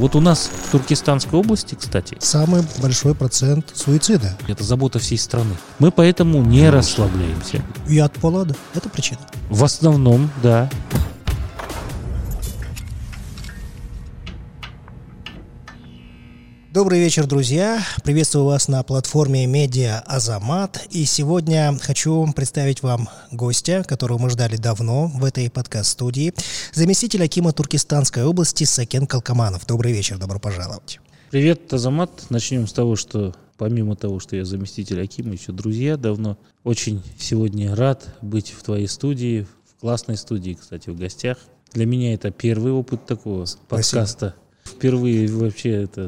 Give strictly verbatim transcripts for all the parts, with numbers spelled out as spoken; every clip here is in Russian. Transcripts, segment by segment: Вот у нас в Туркестанской области, кстати, самый большой процент суицида. Это забота всей страны. Мы поэтому не расслабляемся. И от полада. Это причина. В основном, да. Добрый вечер, друзья! Приветствую вас на платформе «Медиа Азамат». И сегодня хочу представить вам гостя, которого мы ждали давно в этой подкаст-студии, заместитель акима Туркестанской области Сакен Калкаманов. Добрый вечер, добро пожаловать! Привет, Азамат! Начнем с того, что помимо того, что я заместитель акима, еще друзья давно. Очень сегодня рад быть в твоей студии, в классной студии, кстати, в гостях. Для меня это первый опыт такого подкаста. Впервые вообще это,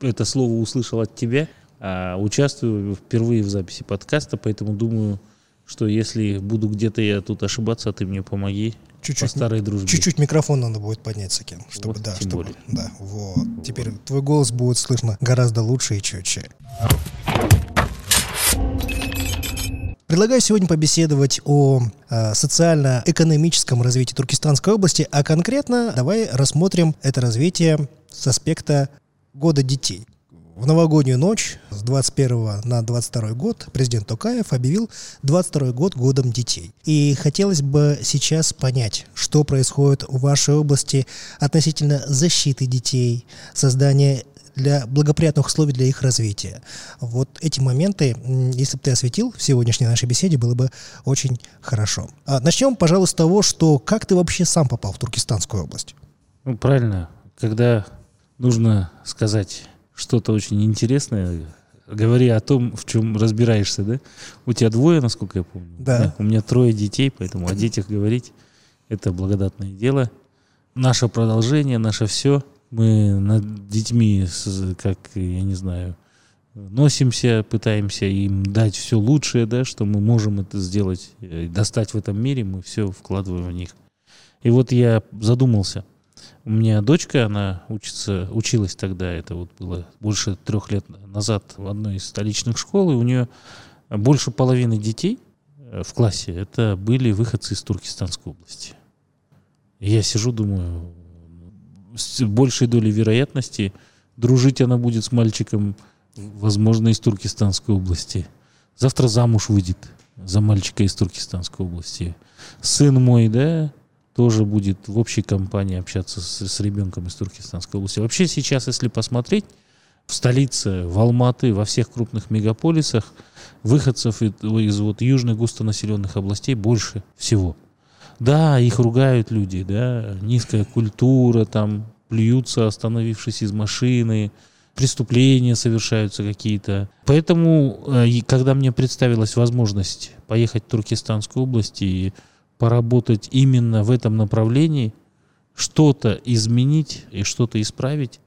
это слово услышал от тебя, а участвую впервые в записи подкаста, поэтому думаю, что если буду где-то я тут ошибаться, ты мне помоги. Чуть-чуть, по старой дружбе. Чуть-чуть микрофон надо будет поднять, Сакен, чтобы, вот, да, чтобы, да, вот. Вот. Теперь твой голос будет слышно гораздо лучше и четче. Предлагаю сегодня побеседовать о э, социально-экономическом развитии Туркестанской области, а конкретно давай рассмотрим это развитие с аспекта года детей. В новогоднюю ночь с двадцать первого на двадцать второй год президент Токаев объявил двадцать второй год годом детей. И хотелось бы сейчас понять, что происходит в вашей области относительно защиты детей, создания для благоприятных условий для их развития. Вот эти моменты, если бы ты осветил в сегодняшней нашей беседе, было бы очень хорошо. А начнем, пожалуй, с того, что как ты вообще сам попал в Туркестанскую область? Ну, правильно. Когда нужно сказать что-то очень интересное, говори о том, в чем разбираешься, да? У тебя двое, насколько я помню. Да. да? У меня трое детей, поэтому о детях говорить – это благодатное дело. Наше продолжение, наше все – мы над детьми, как, я не знаю, носимся, пытаемся им дать все лучшее, да, что мы можем это сделать, достать в этом мире, мы все вкладываем в них. И вот я задумался. У меня дочка, она учится, училась тогда, это вот было больше трех лет назад в одной из столичных школ, и у нее больше половины детей в классе, это были выходцы из Туркестанской области. И я сижу, думаю... с большей долей вероятности дружить она будет с мальчиком, возможно, из Туркестанской области. Завтра замуж выйдет за мальчика из Туркестанской области. Сын мой, да, тоже будет в общей компании общаться с, с ребенком из Туркестанской области. Вообще сейчас, если посмотреть, в столице, в Алматы, во всех крупных мегаполисах выходцев из, из вот, южных густонаселенных областей больше всего. Да, их ругают люди, да, низкая культура, там плюются, остановившись из машины, преступления совершаются какие-то. Поэтому, когда мне представилась возможность поехать в Туркестанскую область и поработать именно в этом направлении, что-то изменить и что-то исправить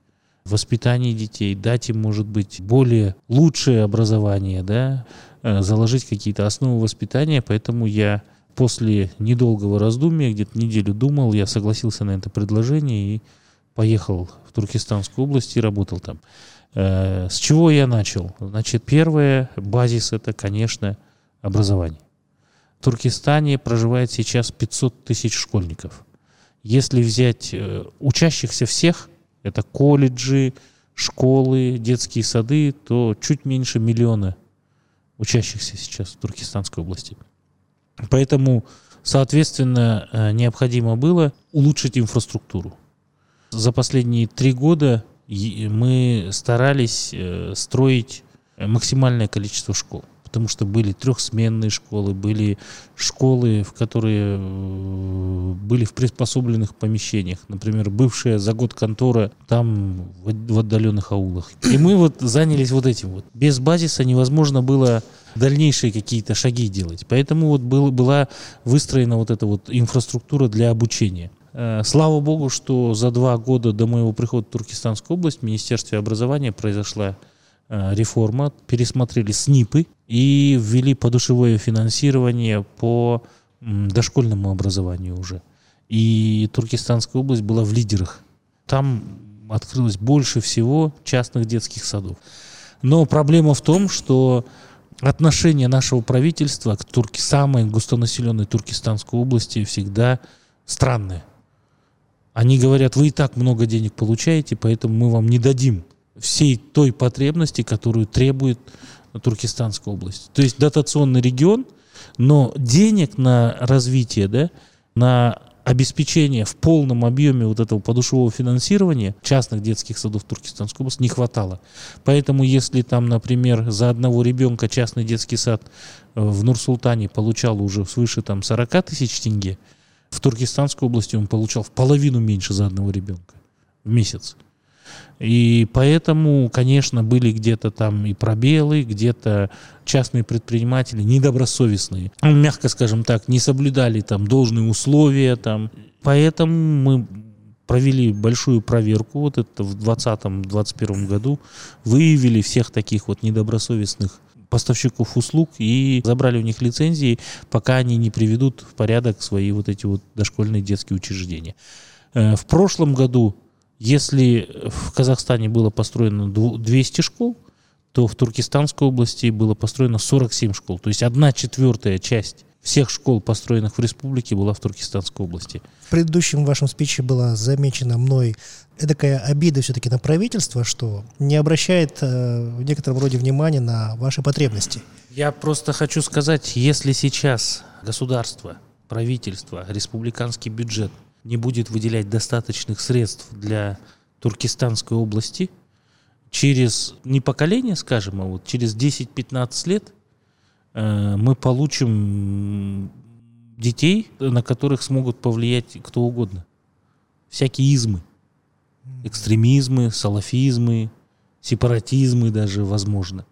в воспитании детей, дать им, может быть, более лучшее образование, да, заложить какие-то основы воспитания, поэтому я... после недолгого раздумья, где-то неделю думал, я согласился на это предложение и поехал в Туркестанскую область и работал там. С чего я начал? Значит, первое, базис – это, конечно, образование. В Туркестане проживает сейчас пятьсот тысяч школьников. Если взять учащихся всех, это колледжи, школы, детские сады, то чуть меньше миллиона учащихся сейчас в Туркестанской области. Поэтому, соответственно, необходимо было улучшить инфраструктуру. За последние три года мы старались строить максимальное количество школ, потому что были трехсменные школы, были школы, в которые были в приспособленных помещениях. Например, бывшая за год контора там в отдаленных аулах. И мы вот занялись вот этим вот. Без базиса невозможно было дальнейшие какие-то шаги делать. Поэтому вот был, была выстроена вот эта вот инфраструктура для обучения. Слава богу, что за два года до моего прихода в Туркестанскую область в Министерстве образования произошла реформа, пересмотрели СНИПы и ввели подушевое финансирование по дошкольному образованию уже. И Туркестанская область была в лидерах. Там открылось больше всего частных детских садов. Но проблема в том, что отношение нашего правительства к турки, самой густонаселенной Туркестанской области всегда странное. Они говорят, вы и так много денег получаете, поэтому мы вам не дадим всей той потребности, которую требует Туркестанская область. То есть дотационный регион, но денег на развитие, да, на обеспечение в полном объеме вот этого подушевого финансирования частных детских садов Туркестанской области не хватало. Поэтому если там, например, за одного ребенка частный детский сад в Нур-Султане получал уже свыше там, сорок тысяч тенге, в Туркестанской области он получал в половину меньше за одного ребенка в месяц. И поэтому, конечно, были где-то там и пробелы, где-то частные предприниматели недобросовестные, мягко скажем так, не соблюдали там должные условия. Там. Поэтому мы провели большую проверку, вот это в двадцатом-двадцать первом году, выявили всех таких вот недобросовестных поставщиков услуг и забрали у них лицензии, пока они не приведут в порядок свои вот эти вот дошкольные детские учреждения. В прошлом году, если в Казахстане было построено двести школ, то в Туркестанской области было построено сорок семь школ. То есть одна четвертая часть всех школ, построенных в республике, была в Туркестанской области. В предыдущем вашем спиче была замечена мной эдакая обида все-таки на правительство, что не обращает э, в некотором роде внимания на ваши потребности. Я просто хочу сказать, если сейчас государство, правительство, республиканский бюджет не будет выделять достаточных средств для Туркестанской области, через не поколение, скажем, а вот через десять-пятнадцать лет э, мы получим детей, на которых смогут повлиять кто угодно. Всякие измы. Экстремизмы, салафизмы, сепаратизмы даже, возможно.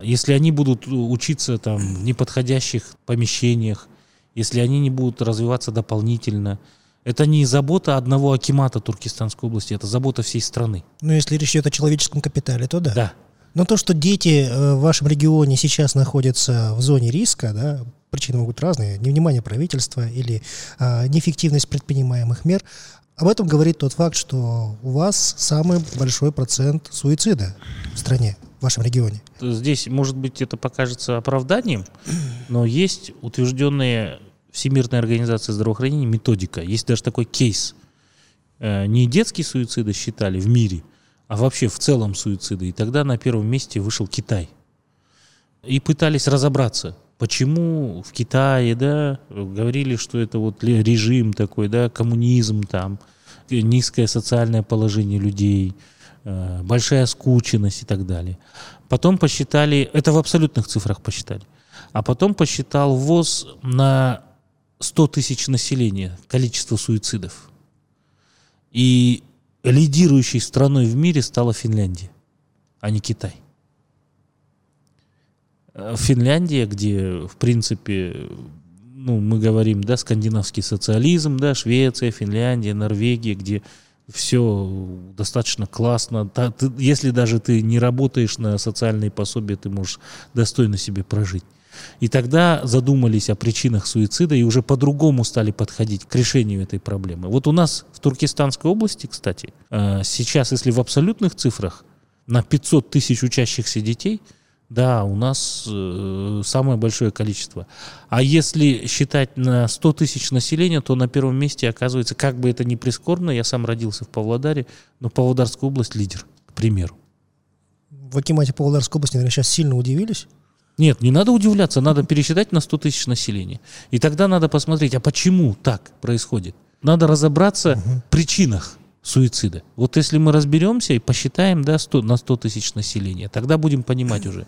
Если они будут учиться там в неподходящих помещениях, если они не будут развиваться дополнительно, это не забота одного акимата Туркестанской области, это забота всей страны. Ну, если речь идет о человеческом капитале, то да. Да. Но то, что дети в вашем регионе сейчас находятся в зоне риска, да, причины могут разные, невнимание правительства или а, неэффективность предпринимаемых мер, об этом говорит тот факт, что у вас самый большой процент суицида в стране, в вашем регионе. Здесь, может быть, это покажется оправданием, но есть утвержденные Всемирная организация здравоохранения, методика. Есть даже такой кейс. Не детские суициды считали в мире, а вообще в целом суициды. И тогда на первом месте вышел Китай. И пытались разобраться, почему в Китае, да, говорили, что это вот режим такой, да, коммунизм там, низкое социальное положение людей, большая скученность и так далее. Потом посчитали, это в абсолютных цифрах посчитали, а потом посчитал ВОЗ на сто тысяч населения, количество суицидов. И лидирующей страной в мире стала Финляндия, а не Китай. Финляндия, где, в принципе, ну, мы говорим, да, скандинавский социализм, да, Швеция, Финляндия, Норвегия, где все достаточно классно. Если даже ты не работаешь на социальные пособия, ты можешь достойно себе прожить. И тогда задумались о причинах суицида и уже по-другому стали подходить к решению этой проблемы. Вот у нас в Туркестанской области, кстати, сейчас, если в абсолютных цифрах, на пятьсот тысяч учащихся детей, да, у нас самое большое количество. А если считать на сто тысяч населения, то на первом месте оказывается, как бы это ни прискорбно, я сам родился в Павлодаре, но Павлодарская область лидер, к примеру. В акимате Павлодарской области, наверное, сейчас сильно удивились. Нет, не надо удивляться, надо пересчитать на сто тысяч населения. И тогда надо посмотреть, а почему так происходит. Надо разобраться [S2] Угу. [S1] В причинах суицида. Вот если мы разберемся и посчитаем, да, сто на сто тысяч населения, тогда будем понимать уже,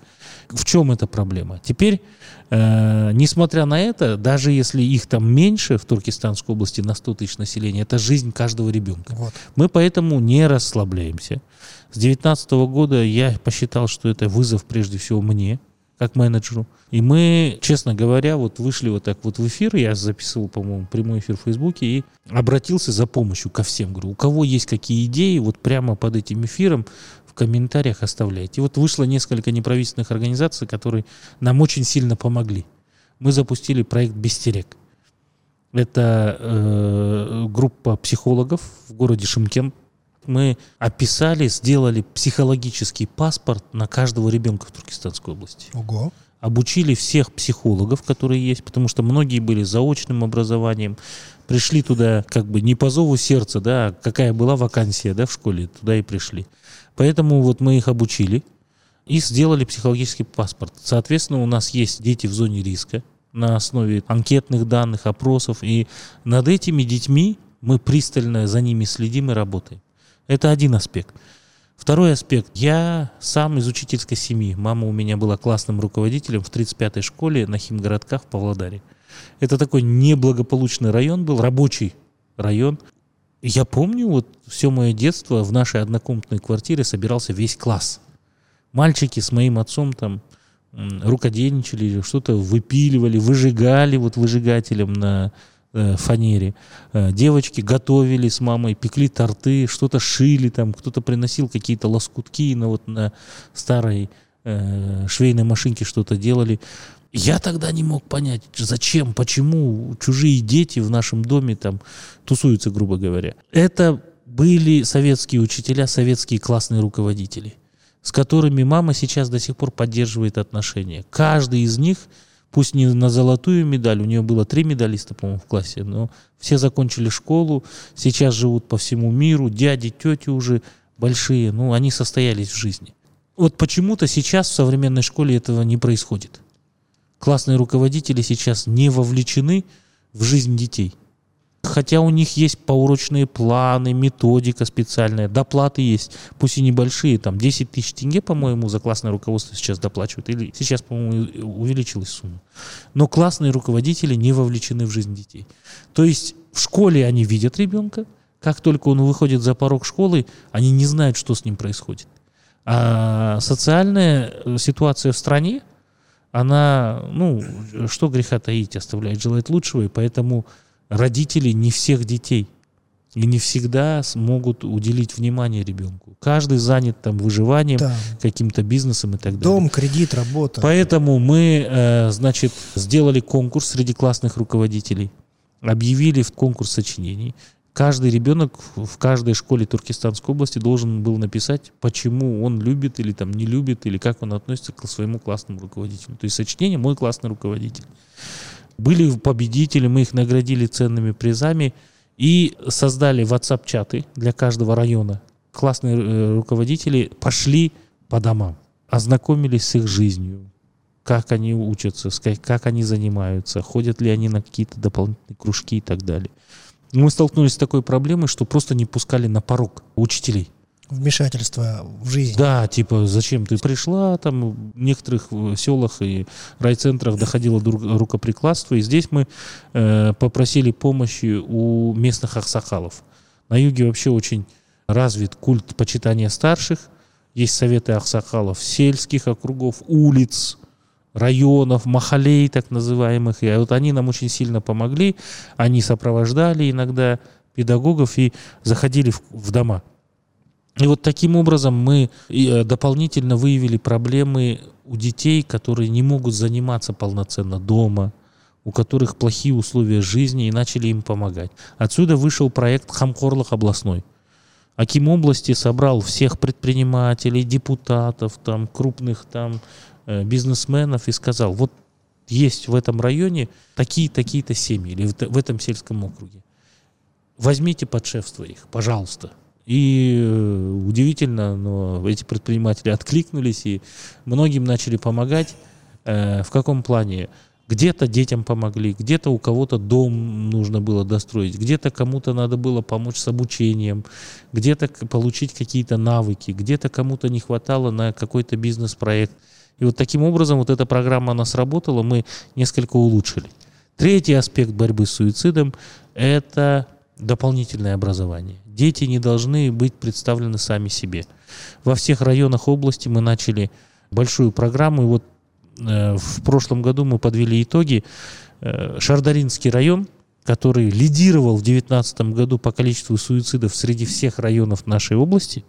в чем эта проблема. Теперь, э, несмотря на это, даже если их там меньше в Туркестанской области на сто тысяч населения, это жизнь каждого ребенка. Вот. Мы поэтому не расслабляемся. С две тысячи девятнадцатого года я посчитал, что это вызов прежде всего мне, как менеджеру. И мы, честно говоря, вот вышли вот так вот в эфир, я записывал, по-моему, прямой эфир в Фейсбуке и обратился за помощью ко всем. Говорю, у кого есть какие идеи, вот прямо под этим эфиром в комментариях оставляйте. И вот вышло несколько неправительственных организаций, которые нам очень сильно помогли. Мы запустили проект «Бестерег». Это э, группа психологов в городе Шымкент. Мы описали, сделали психологический паспорт на каждого ребенка в Туркестанской области. Ого. Обучили всех психологов, которые есть, потому что многие были с заочным образованием, пришли туда как бы не по зову сердца, да, какая была вакансия, да, в школе, туда и пришли. Поэтому вот мы их обучили и сделали психологический паспорт. Соответственно, у нас есть дети в зоне риска на основе анкетных данных, опросов, и над этими детьми мы пристально за ними следим и работаем. Это один аспект. Второй аспект. Я сам из учительской семьи. Мама у меня была классным руководителем в тридцать пятой школе на Химгородках в Павлодаре. Это такой неблагополучный район был, рабочий район. Я помню, вот все мое детство в нашей однокомнатной квартире собирался весь класс. Мальчики с моим отцом там рукодельничали, что-то выпиливали, выжигали вот выжигателем на фанере. Девочки готовили с мамой, пекли торты, что-то шили, там, кто-то приносил какие-то лоскутки, на, вот, на старой э, швейной машинке что-то делали. Я тогда не мог понять, зачем, почему чужие дети в нашем доме там тусуются, грубо говоря. Это были советские учителя, советские классные руководители, с которыми мама сейчас до сих пор поддерживает отношения. Каждый из них, пусть не на золотую медаль, у нее было три медалиста, по-моему, в классе, но все закончили школу, сейчас живут по всему миру, дяди, тети уже большие, ну, они состоялись в жизни. Вот почему-то сейчас в современной школе этого не происходит. Классные руководители сейчас не вовлечены в жизнь детей. Хотя у них есть поурочные планы, методика специальная, доплаты есть, пусть и небольшие, там десять тысяч тенге, по-моему, за классное руководство сейчас доплачивают, или сейчас, по-моему, увеличилась сумма. Но классные руководители не вовлечены в жизнь детей. То есть в школе они видят ребенка, как только он выходит за порог школы, они не знают, что с ним происходит. А социальная ситуация в стране, она, ну, что греха таить, оставляет желать лучшего, и поэтому родители не всех детей и не всегда смогут уделить внимание ребенку. Каждый занят там выживанием, да, каким-то бизнесом и так далее. Дом, кредит, работа. Поэтому мы, значит, сделали конкурс среди классных руководителей, объявили в конкурс сочинений. Каждый ребенок в каждой школе Туркестанской области должен был написать, почему он любит или там не любит, или как он относится к своему классному руководителю. То есть сочинение «Мой классный руководитель». Были победители, мы их наградили ценными призами и создали WhatsApp-чаты для каждого района. Классные руководители пошли по домам, ознакомились с их жизнью, как они учатся, как они занимаются, ходят ли они на какие-то дополнительные кружки и так далее. Мы столкнулись с такой проблемой, что просто не пускали на порог учителей. Вмешательство в жизнь. Да, типа, зачем ты пришла, там в некоторых селах и райцентрах доходило до рукоприкладства, и здесь мы э, попросили помощи у местных ахсакалов. На юге вообще очень развит культ почитания старших, есть советы ахсакалов сельских округов, улиц, районов, махалей так называемых, и вот они нам очень сильно помогли, они сопровождали иногда педагогов и заходили в, в дома. И вот таким образом мы дополнительно выявили проблемы у детей, которые не могут заниматься полноценно дома, у которых плохие условия жизни, и начали им помогать. Отсюда вышел проект «Хамкорлык областной». Аким области собрал всех предпринимателей, депутатов, там, крупных там, бизнесменов и сказал, вот есть в этом районе такие-такие-то семьи или в этом сельском округе. Возьмите под шефство их, пожалуйста. И удивительно, но эти предприниматели откликнулись, и многим начали помогать. В каком плане? Где-то детям помогли, где-то у кого-то дом нужно было достроить, где-то кому-то надо было помочь с обучением, где-то получить какие-то навыки, где-то кому-то не хватало на какой-то бизнес-проект. И вот таким образом вот эта программа, она сработала, мы несколько улучшили. Третий аспект борьбы с суицидом – это дополнительное образование. Дети не должны быть представлены сами себе. Во всех районах области мы начали большую программу. И вот э, в прошлом году мы подвели итоги. Э, Шардаринский район, который лидировал в две тысячи девятнадцатом году по количеству суицидов среди всех районов нашей области,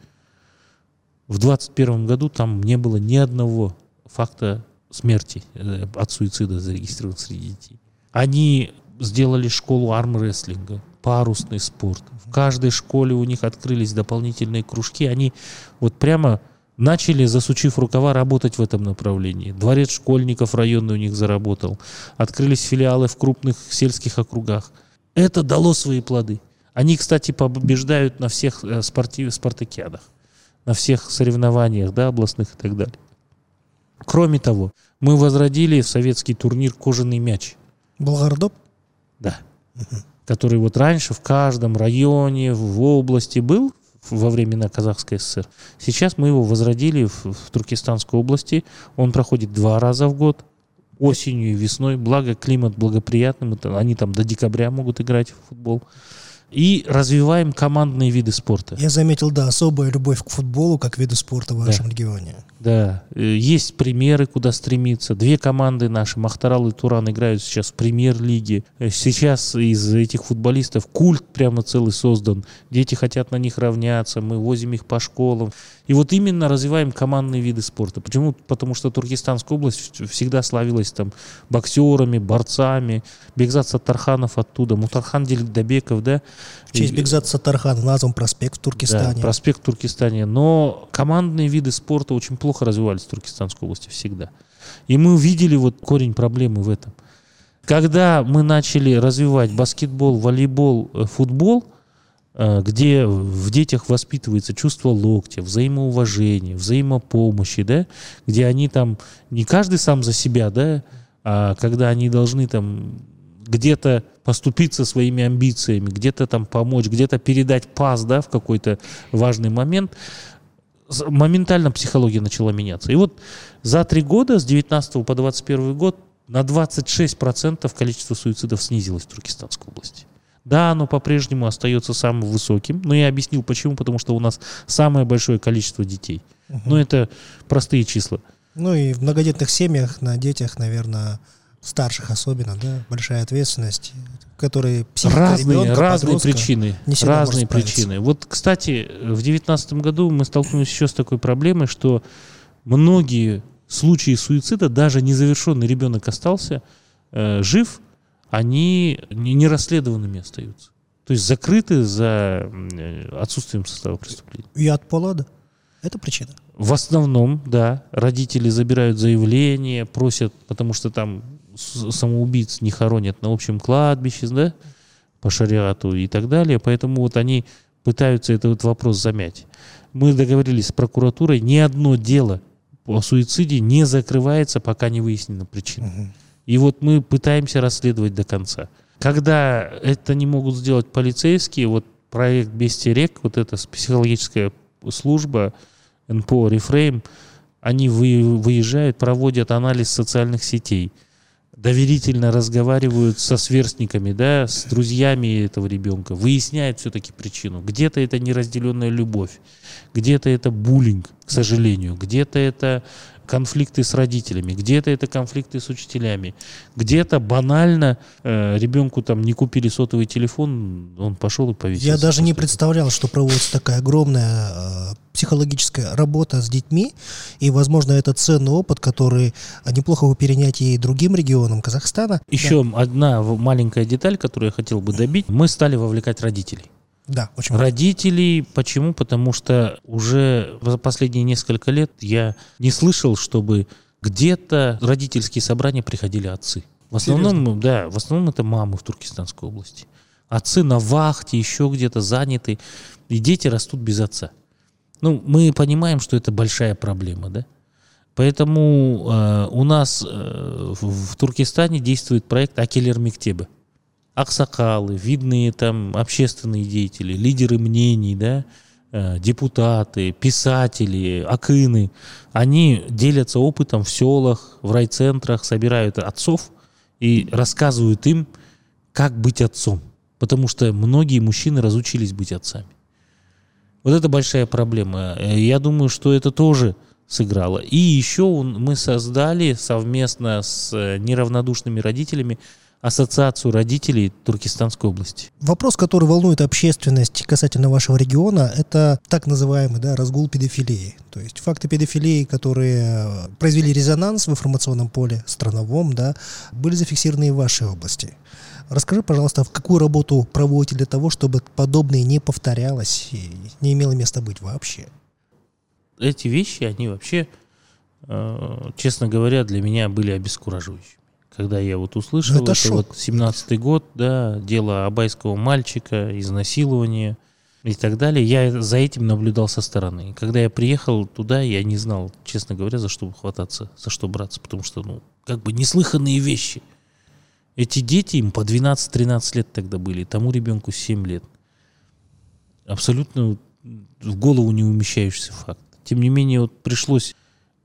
в две тысячи двадцать первом году там не было ни одного факта смерти э, от суицида зарегистрированного среди детей. Они сделали школу армрестлинга, парусный спорт. В каждой школе у них открылись дополнительные кружки. Они вот прямо начали, засучив рукава, работать в этом направлении. Дворец школьников районный у них заработал. Открылись филиалы в крупных сельских округах. Это дало свои плоды. Они, кстати, побеждают на всех спортив, спартакиадах, на всех соревнованиях, да, областных и так далее. Кроме того, мы возродили в советский турнир кожаный мяч. Болгардоп? Да. Угу. Который вот раньше в каждом районе, в области был во времена Казахской ССР. Сейчас мы его возродили в, в Туркестанской области. Он проходит два раза в год, осенью и весной. Благо, климат благоприятный. Они там до декабря могут играть в футбол. И развиваем командные виды спорта. Я заметил, да, особая любовь к футболу как виду спорта в вашем да. регионе. Да, есть примеры, куда стремиться. Две команды наши, Махтарал и Туран, играют сейчас в премьер-лиге. Сейчас из этих футболистов культ прямо целый создан. Дети хотят на них равняться, мы возим их по школам. И вот именно развиваем командные виды спорта. Почему? Потому что Туркестанская область всегда славилась там боксерами, борцами. Бекзат Саттарханов оттуда, Мутархан Дилдабеков, да. В честь Бекзата Саттархана назван проспект в Туркестане. Да, проспект в Туркестане. Но командные виды спорта очень плохо развивались в Туркестанской области всегда. И мы увидели вот корень проблемы в этом. Когда мы начали развивать баскетбол, волейбол, футбол, где в детях воспитывается чувство локтя, взаимоуважение, взаимопомощи, да, где они там не каждый сам за себя, да, а когда они должны там где-то поступиться своими амбициями, где-то там помочь, где-то передать пас, да, в какой-то важный момент, моментально психология начала меняться. И вот за три года, с девятнадцатого по двадцать первый год, на двадцать шесть процентов количество суицидов снизилось в Туркестанской области. Да, оно по-прежнему остается самым высоким, но я объяснил, почему, потому что у нас самое большое количество детей. Угу. Ну, это простые числа. Ну, и в многодетных семьях на детях, наверное... старших особенно, да, большая ответственность, которые психика ребенка, разные причины, не всегда разные причины. Вот, кстати, в девятнадцатом году мы столкнулись еще с такой проблемой, что многие случаи суицида, даже незавершенный ребенок остался э, жив, они не расследованными остаются, то есть закрыты за отсутствием состава преступления. И от пола, да? Это причина? В основном, да. Родители забирают заявление, просят, потому что там самоубийц не хоронят на общем кладбище, да, по шариату и так далее. Поэтому вот они пытаются этот вопрос замять. Мы договорились с прокуратурой, ни одно дело о суициде не закрывается, пока не выяснена причина. Угу. И вот мы пытаемся расследовать до конца. Когда это не могут сделать полицейские, вот проект «Бестерег», вот эта психологическая служба эн пэ о «Рефрейм», они выезжают, проводят анализ социальных сетей, доверительно разговаривают со сверстниками, да, с друзьями этого ребенка, выясняют все-таки причину. Где-то это неразделенная любовь, где-то это буллинг, к сожалению, где-то это конфликты с родителями, где-то это конфликты с учителями, где-то банально э, ребенку там не купили сотовый телефон, он пошел и повесился. Я даже не представлял, что проводится такая огромная э, психологическая работа с детьми, и, возможно, это ценный опыт, который неплохо бы перенять и другим регионам Казахстана. Еще да. одна маленькая деталь, которую я хотел бы добить. Мы стали вовлекать родителей. Да, очень родителей. Почему? Потому что уже за последние несколько лет я не слышал, чтобы где-то в родительские собрания приходили отцы. В основном, да, в основном это мамы в Туркестанской области. Отцы на вахте, еще где-то заняты. И дети растут без отца. Ну, мы понимаем, что это большая проблема, да? Поэтому э, у нас э, в, в Туркестане действует проект «Акелер Мектеба». Аксакалы, видные там общественные деятели, лидеры мнений, да, депутаты, писатели, акыны, они делятся опытом в селах, в райцентрах, собирают отцов и рассказывают им, как быть отцом. Потому что многие мужчины разучились быть отцами. Вот это большая проблема. Я думаю, что это тоже сыграло. И еще мы создали совместно с неравнодушными родителями Ассоциацию родителей Туркестанской области. Вопрос, который волнует общественность касательно вашего региона, это так называемый, да, разгул педофилии. То есть факты педофилии, которые произвели резонанс в информационном поле, страновом, да, были зафиксированы в вашей области. Расскажи, пожалуйста, какую работу проводите для того, чтобы подобное не повторялось и не имело места быть вообще? Эти вещи, они вообще, честно говоря, для меня были обескураживающими. когда я вот услышал, ну, это, это вот семнадцатый год, да, дело абайского мальчика, изнасилование и так далее. Я за этим наблюдал со стороны. И когда я приехал туда, я не знал, честно говоря, за что хвататься, за что браться, потому что, ну, как бы неслыханные вещи. Эти дети, им по двенадцать-тринадцать лет тогда были, тому ребенку семь лет. Абсолютно в голову не умещающийся факт. Тем не менее, вот пришлось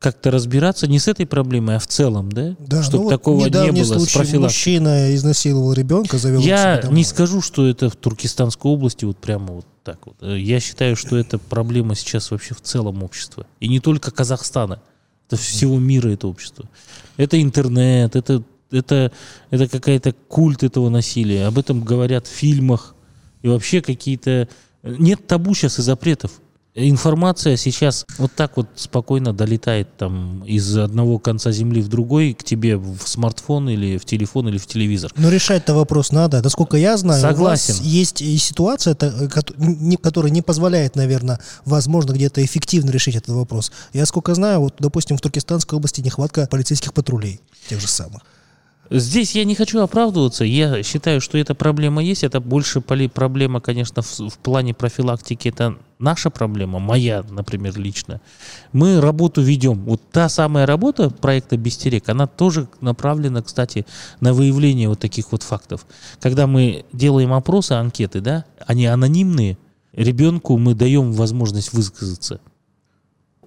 как-то разбираться не с этой проблемой, а в целом, да? Да, чтобы ну такого вот не было. Случай, с профилактикой. Мужчина изнасиловал ребенка, завел его Я не скажу, что это в Туркестанской области вот прямо вот так вот. Я считаю, что это проблема сейчас вообще в целом общества. И не только Казахстана. Это всего мира это общество. Это интернет, это, это, это какая-то культ этого насилия. Об этом говорят в фильмах. И вообще какие-то... Нет табу сейчас и запретов. Информация сейчас вот так вот спокойно долетает там из одного конца земли в другой к тебе в смартфон или в телефон или в телевизор. Но решать-то вопрос надо. Насколько я знаю, Согласен. у вас есть и ситуация, которая не позволяет, наверное, возможно, где-то эффективно решить этот вопрос. Я сколько знаю, вот, допустим, в Туркестанской области нехватка полицейских патрулей, тех же самых. Здесь я не хочу оправдываться, я считаю, что эта проблема есть, это больше проблема, конечно, в, в плане профилактики, это наша проблема, моя, например, лично. Мы работу ведем, вот та самая работа проекта «Бестерег», она тоже направлена, кстати, на выявление вот таких вот фактов. Когда мы делаем опросы, анкеты, да, они анонимные, ребенку мы даем возможность высказаться.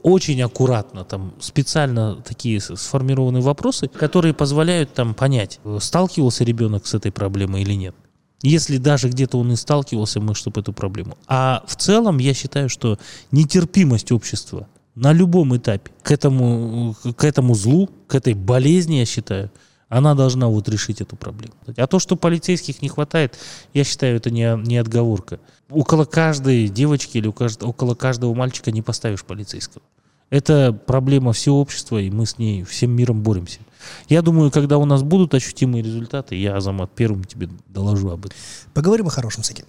Очень аккуратно, там специально такие сформированы вопросы, которые позволяют там понять, сталкивался ребенок с этой проблемой или нет. Если даже где-то он и сталкивался, мы чтобы эту проблему. А в целом я считаю, что нетерпимость общества на любом этапе к этому, к этому злу, к этой болезни, я считаю, она должна вот решить эту проблему. А то, что полицейских не хватает, я считаю, это не, не отговорка. Около каждой девочки или около каждого мальчика не поставишь полицейского. Это проблема всего общества, и мы с ней всем миром боремся. Я думаю, когда у нас будут ощутимые результаты, я, Азамат, первым тебе доложу об этом. Поговорим о хорошем с этим.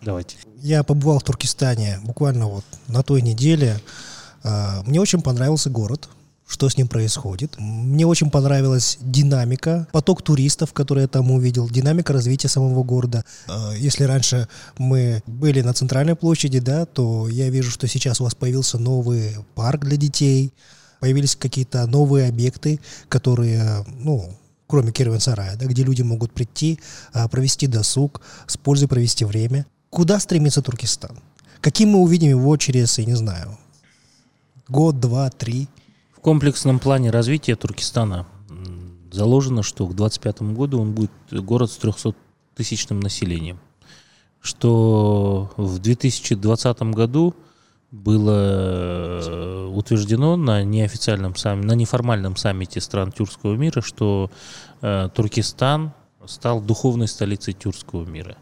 Давайте. Я побывал в Туркестане буквально вот на той неделе. Мне очень понравился город, что с ним происходит. Мне очень понравилась динамика, поток туристов, которые я там увидел, динамика развития самого города. Если раньше мы были на центральной площади, да, то я вижу, что сейчас у вас появился новый парк для детей, появились какие-то новые объекты, которые, ну, кроме Кервенсарая, да, где люди могут прийти, провести досуг, с пользой провести время. Куда стремится Туркестан? Каким мы увидим его через, я не знаю, год, два, три. В комплексном плане развития Туркестана заложено, что к двадцать пятому году он будет город с трехсоттысячным населением. Что в две тысячи двадцатом году было утверждено на неофициальном саммите, на неформальном саммите стран тюркского мира, что э, Туркестан стал духовной столицей тюркского мира.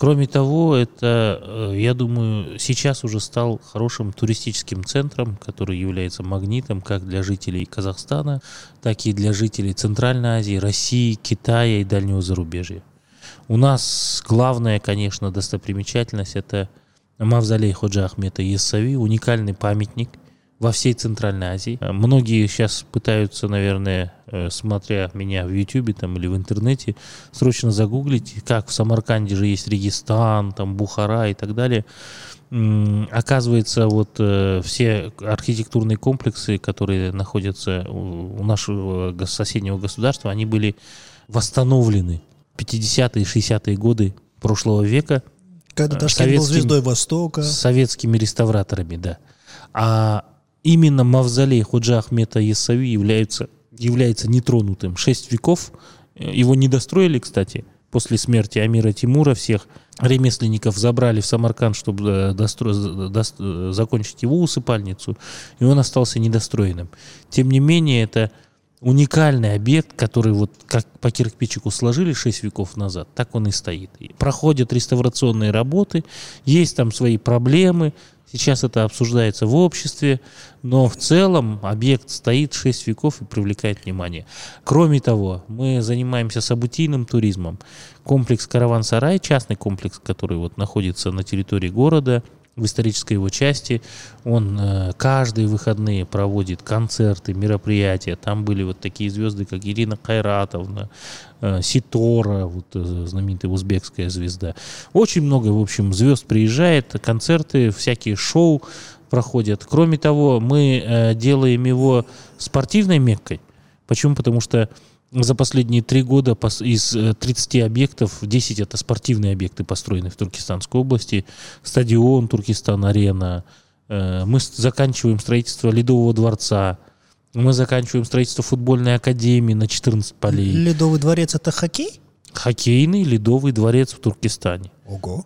Кроме того, это, я думаю, сейчас уже стал хорошим туристическим центром, который является магнитом как для жителей Казахстана, так и для жителей Центральной Азии, России, Китая и дальнего зарубежья. У нас главная, конечно, достопримечательность – это мавзолей Ходжа Ахмета Иассауи, уникальный памятник во всей Центральной Азии. Многие сейчас пытаются, наверное, смотря меня в Ютьюбе там, или в интернете, срочно загуглить, как в Самарканде же есть Регистан, там, Бухара и так далее. Оказывается, вот все архитектурные комплексы, которые находятся у нашего соседнего государства, они были восстановлены в пятидесятые и шестидесятые годы прошлого века. Когда Ташкент был звездой Востока. Советскими реставраторами, да. А именно мавзолей Ходжа Ахмета Иассауи является, является нетронутым. Шесть веков. Его не достроили, кстати, после смерти Амира Тимура. Всех ремесленников забрали в Самарканд, чтобы достро... до... закончить его усыпальницу. И он остался недостроенным. Тем не менее, это уникальный объект, который вот как по кирпичику сложили шесть веков назад, так он и стоит. Проходят реставрационные работы, есть там свои проблемы. Сейчас это обсуждается в обществе, но в целом объект стоит шесть веков и привлекает внимание. Кроме того, мы занимаемся событийным туризмом. Комплекс «Караван-сарай», частный комплекс, который вот находится на территории города, в исторической его части. Он э, каждые выходные проводит концерты, мероприятия. Там были вот такие звезды, как Ирина Кайратовна, э, Ситора, вот, э, знаменитая узбекская звезда. Очень много, в общем, звезд приезжает, концерты, всякие шоу проходят. Кроме того, мы э, делаем его спортивной Меккой. Почему? Потому что за последние три года из тридцати объектов, десять это спортивные объекты, построенные в Туркестанской области. Стадион Туркестан-Арена. Мы заканчиваем строительство Ледового дворца. Мы заканчиваем строительство футбольной академии на четырнадцать полей. Ледовый дворец — это хоккей? Хоккейный Ледовый дворец в Туркестане. Ого.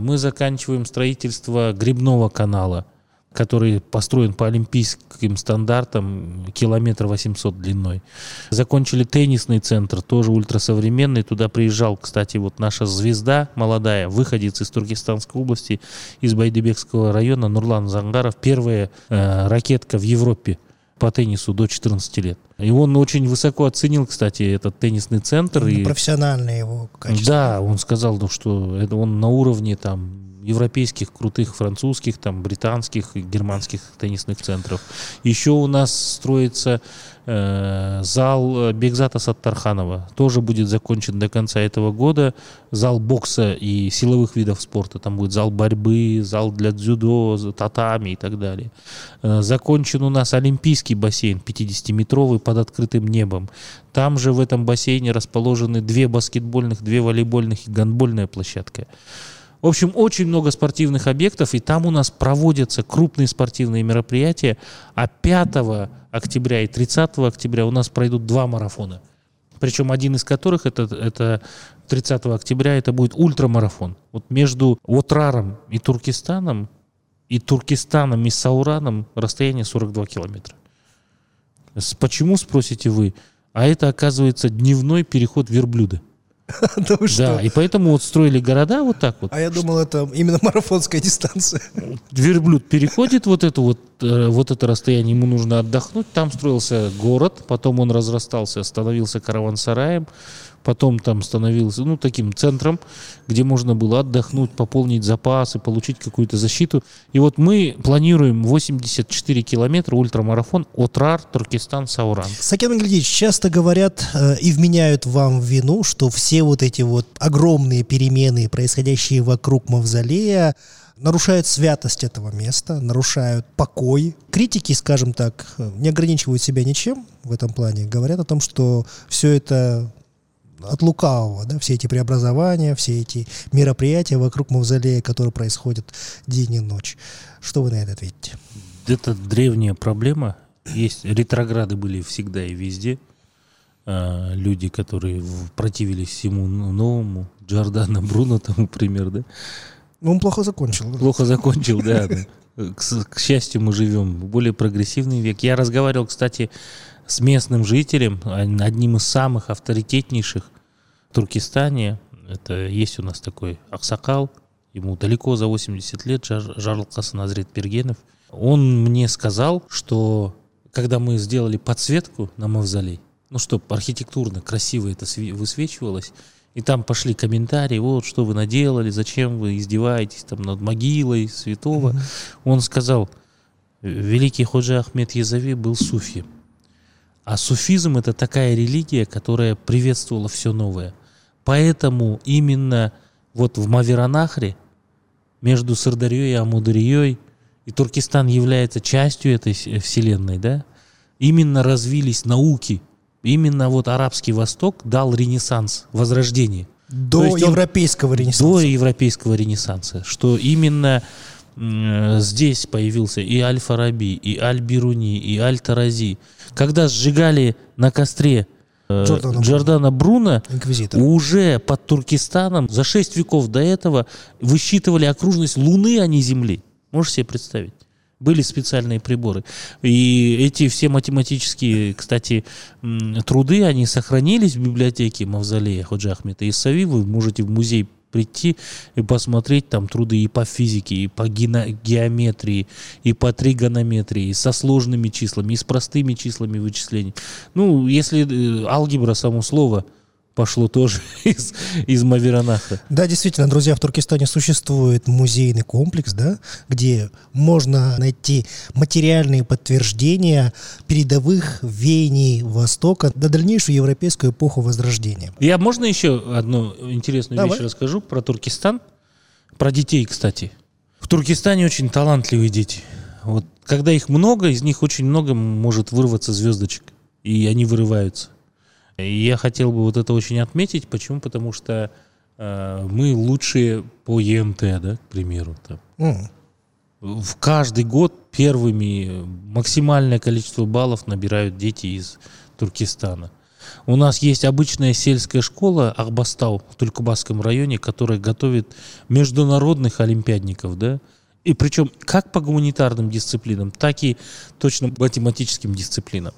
Мы заканчиваем строительство Гребного канала, который построен по олимпийским стандартам, километр восемьсот длиной. Закончили теннисный центр, тоже ультрасовременный. Туда приезжал, кстати, вот наша звезда молодая, выходец из Туркестанской области, из Байдыбекского района, Нурлан Зангаров. Первая э, ракетка в Европе по теннису до четырнадцати лет. И он очень высоко оценил, кстати, этот теннисный центр. И профессиональное его качество. Да, он сказал, ну, что это он на уровне там европейских, крутых, французских, там, британских, германских теннисных центров. Еще у нас строится э, зал Бекзата Саттарханова. Тоже будет закончен до конца этого года. Зал бокса и силовых видов спорта. Там будет зал борьбы, зал для дзюдо, татами и так далее. Э, закончен у нас олимпийский бассейн, пятидесятиметровый, под открытым небом. Там же в этом бассейне расположены две баскетбольных, две волейбольных и гандбольная площадка. В общем, очень много спортивных объектов, и там у нас проводятся крупные спортивные мероприятия. А пятого октября и тридцатого октября у нас пройдут два марафона. Причем один из которых, это, это тридцатого октября, это будет ультрамарафон. Вот между Отраром и Туркестаном, и Туркестаном и Саураном расстояние сорок два километра. Почему, спросите вы? А это, оказывается, дневной переход верблюда. Да, да, и поэтому вот строили города вот так вот. А я думал, это именно марафонская дистанция. Верблюд переходит вот это, вот, вот это расстояние, ему нужно отдохнуть. Там строился город, потом он разрастался, становился караван-сараем, потом там становился, ну, таким центром, где можно было отдохнуть, пополнить запасы, получить какую-то защиту. И вот мы планируем восемьдесят четыре километра ультрамарафон Отрар, Туркестан, Сауран. Сакен Ангельдич, часто говорят э, и вменяют вам в вину, что все вот эти вот огромные перемены, происходящие вокруг мавзолея, нарушают святость этого места, нарушают покой. Критики, скажем так, не ограничивают себя ничем в этом плане. Говорят о том, что все это от лукавого, да, все эти преобразования, все эти мероприятия вокруг мавзолея, которые происходят день и ночь. Что вы на это ответите? Это древняя проблема. Есть ретрограды были всегда и везде. А, люди, которые противились всему новому, Джордано Бруно тому пример, да? Ну, он плохо закончил. Плохо закончил, да. К счастью, мы живем в более прогрессивный век. Я разговаривал, кстати, с местным жителем, одним из самых авторитетнейших в Туркестане. Это есть у нас такой аксакал, ему далеко за восемьдесят лет, Жарылкасан Азрет Пергенов. Он мне сказал, что когда мы сделали подсветку на мавзолей, ну, чтобы архитектурно красиво это высвечивалось, и там пошли комментарии, вот, что вы наделали, зачем вы издеваетесь там над могилой святого. Mm-hmm. Он сказал, великий ходжа Ахмед Язави был суфием. А суфизм — это такая религия, которая приветствовала все новое. Поэтому именно вот в Маверанахре, между Сырдарьей и Амударьей, и Туркестан является частью этой вселенной, да, именно развились науки. Именно вот арабский Восток дал ренессанс, возрождение. До европейского ренессанса. До европейского ренессанса. Что именно э, здесь появился и Аль-Фараби, и Аль-Бируни, и Аль-Тарази. Когда сжигали на костре э, Джордано, Джордано Бруно, уже под Туркестаном за шесть веков до этого высчитывали окружность Луны, а не Земли. Можешь себе представить? Были специальные приборы. И эти все математические, кстати, труды, они сохранились в библиотеке мавзолея ходжа Ахмета Иссави. Вы можете в музей прийти и посмотреть там труды и по физике, и по геометрии, и по тригонометрии, и со сложными числами, и с простыми числами вычислений. Ну, если алгебра, само слово, пошло тоже из, из Маверанахта. Да, действительно, друзья, в Туркестане существует музейный комплекс, да, где можно найти материальные подтверждения передовых веяний Востока до дальнейшую европейскую эпоху Возрождения. Я можно еще одну интересную Давай. вещь расскажу про Туркестан? Про детей, кстати. В Туркестане очень талантливые дети. Вот, когда их много, из них очень много может вырваться звездочек. И они вырываются. И я хотел бы вот это очень отметить. Почему? Потому что э, мы лучшие по Е М Т, да, к примеру. Там. Mm. В каждый год первыми максимальное количество баллов набирают дети из Туркестана. У нас есть обычная сельская школа Ахбастау в Түлкібасском районе, которая готовит международных олимпиадников, да. И причем как по гуманитарным дисциплинам, так и точно по математическим дисциплинам.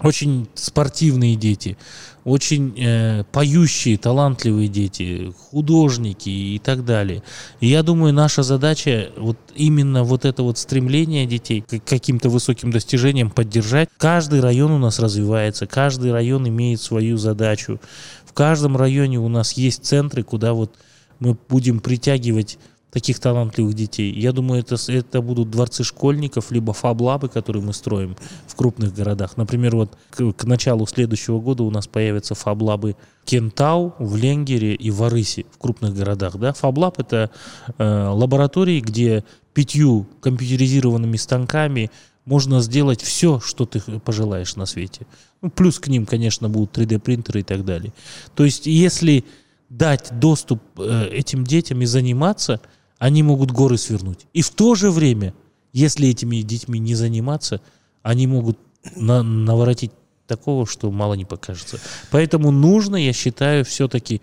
Очень спортивные дети, очень э, поющие, талантливые дети, художники и так далее. И я думаю, наша задача вот именно вот это вот стремление детей к каким-то высоким достижениям поддержать. Каждый район у нас развивается, каждый район имеет свою задачу. В каждом районе у нас есть центры, куда вот мы будем притягивать таких талантливых детей. Я думаю, это, это будут дворцы школьников, либо фаблабы, которые мы строим в крупных городах. Например, вот к, к началу следующего года у нас появятся фаблабы Кентау, в Ленгере и в Арыси, в крупных городах. Да? Фаблаб — это э, лаборатории, где пятью компьютеризированными станками можно сделать все, что ты пожелаешь на свете. Ну, плюс к ним, конечно, будут три дэ принтеры и так далее. То есть, если дать доступ э, этим детям и заниматься, они могут горы свернуть. И в то же время, если этими детьми не заниматься, они могут на- наворотить такого, что мало не покажется. Поэтому нужно, я считаю, все-таки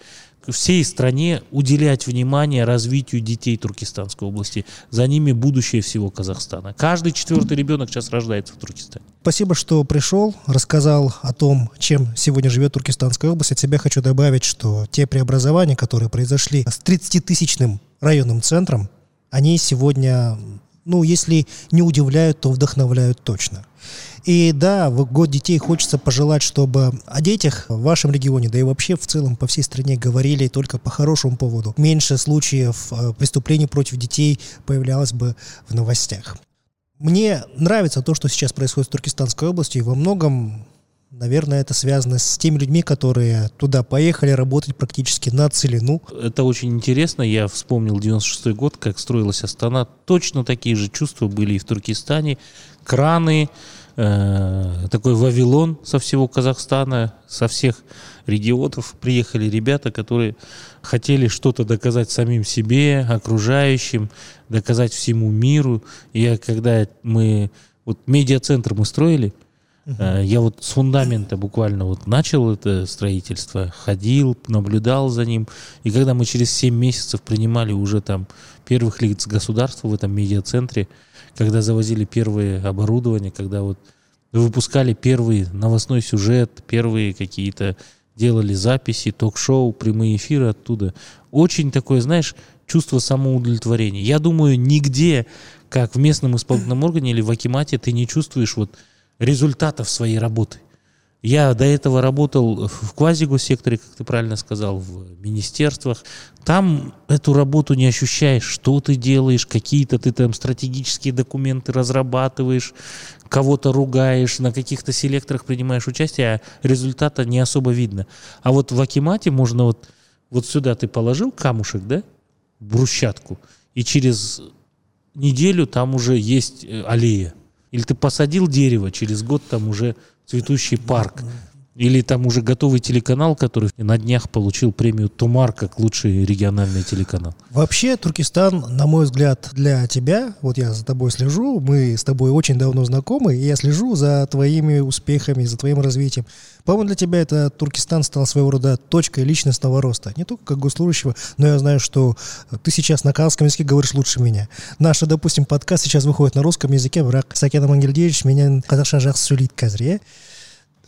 всей стране уделять внимание развитию детей Туркестанской области. За ними будущее всего Казахстана. Каждый четвертый ребенок сейчас рождается в Туркестане. Спасибо, что пришел, рассказал о том, чем сегодня живет Туркестанская область. От себя хочу добавить, что те преобразования, которые произошли с тридцатитысячным районным центром, они сегодня, ну, если не удивляют, то вдохновляют точно. И да, в год детей хочется пожелать, чтобы о детях в вашем регионе, да и вообще в целом по всей стране говорили только по хорошему поводу. Меньше случаев преступлений против детей появлялось бы в новостях. Мне нравится то, что сейчас происходит в Туркестанской области, и во многом, наверное, это связано с теми людьми, которые туда поехали работать практически на целину. Это очень интересно. Я вспомнил девяносто шестой год, как строилась Астана. Точно такие же чувства были и в Туркестане. Краны, э, такой Вавилон со всего Казахстана, со всех регионов приехали ребята, которые хотели что-то доказать самим себе, окружающим, доказать всему миру. И когда мы... Вот медиа-центр мы строили, я вот с фундамента буквально вот начал это строительство, ходил, наблюдал за ним. И когда мы через семь месяцев принимали уже там первых лиц государства в этом медиацентре, когда завозили первые оборудования, когда вот выпускали первый новостной сюжет, первые какие-то делали записи, ток-шоу, прямые эфиры оттуда. Очень такое, знаешь, чувство самоудовлетворения. Я думаю, нигде, как в местном исполнительном органе или в акимате, ты не чувствуешь вот результатов своей работы. Я до этого работал в квазигоссекторе, как ты правильно сказал, в министерствах. Там эту работу не ощущаешь, что ты делаешь, какие-то ты там стратегические документы разрабатываешь, кого-то ругаешь, на каких-то селекторах принимаешь участие, а результата не особо видно. А вот в акимате можно вот, вот сюда ты положил камушек, да, брусчатку, и через неделю там уже есть аллея. Или ты посадил дерево, через год там уже цветущий парк. Или там уже готовый телеканал, который на днях получил премию «Тумар» как лучший региональный телеканал. Вообще, Туркестан, на мой взгляд, для тебя, вот я за тобой слежу, мы с тобой очень давно знакомы, и я слежу за твоими успехами, за твоим развитием. По-моему, для тебя это Туркестан стал своего рода точкой личностного роста. Не только как госслужащего, но я знаю, что ты сейчас на казахском языке говоришь лучше меня. Наш, допустим, подкаст сейчас выходит на русском языке, враг Сакеном Ангельдевич, меня казахша жақсы сөйлейді қазір, е?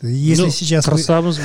Если ну, сейчас... Красавец,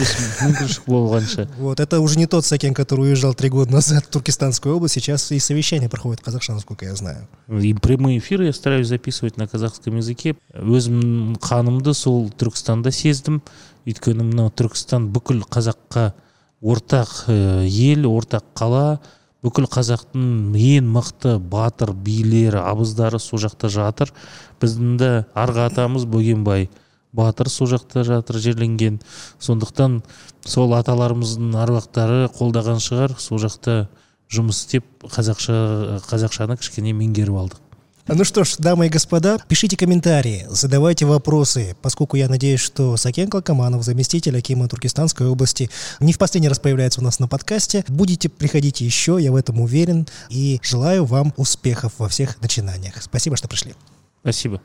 вы... Вот, это уже не тот Сакен, который уезжал три года назад в Туркестанскую область. Сейчас и совещания проходят в Казахстане, насколько я знаю. И прямые эфиры я стараюсь записывать на казахском языке. Өзім қанымды сол Түркістанда сездім. Өйткені мынау Түркістан бүкіл қазаққа ортақ ел, ортақ қала, бүкіл қазақтың ең мықты батыр билері, абыздары сол жақта жатыр. Біздің де арғы атамыз Бөгенбай батыр сол жақта жатыр, жерленген. Сондықтан сол аталарымыздың аруақтары қолдаған шығар, сол жақта жұмыс істеп қазақша, қазақшаны кішкене меңгеріп алдық. Ну что ж, дамы и господа, пишите комментарии, задавайте вопросы, поскольку я надеюсь, что Сакен Клокоманов, заместитель акима Туркестанской области, не в последний раз появляется у нас на подкасте. Будете приходить еще, я в этом уверен, и желаю вам успехов во всех начинаниях. Спасибо, что пришли. Спасибо.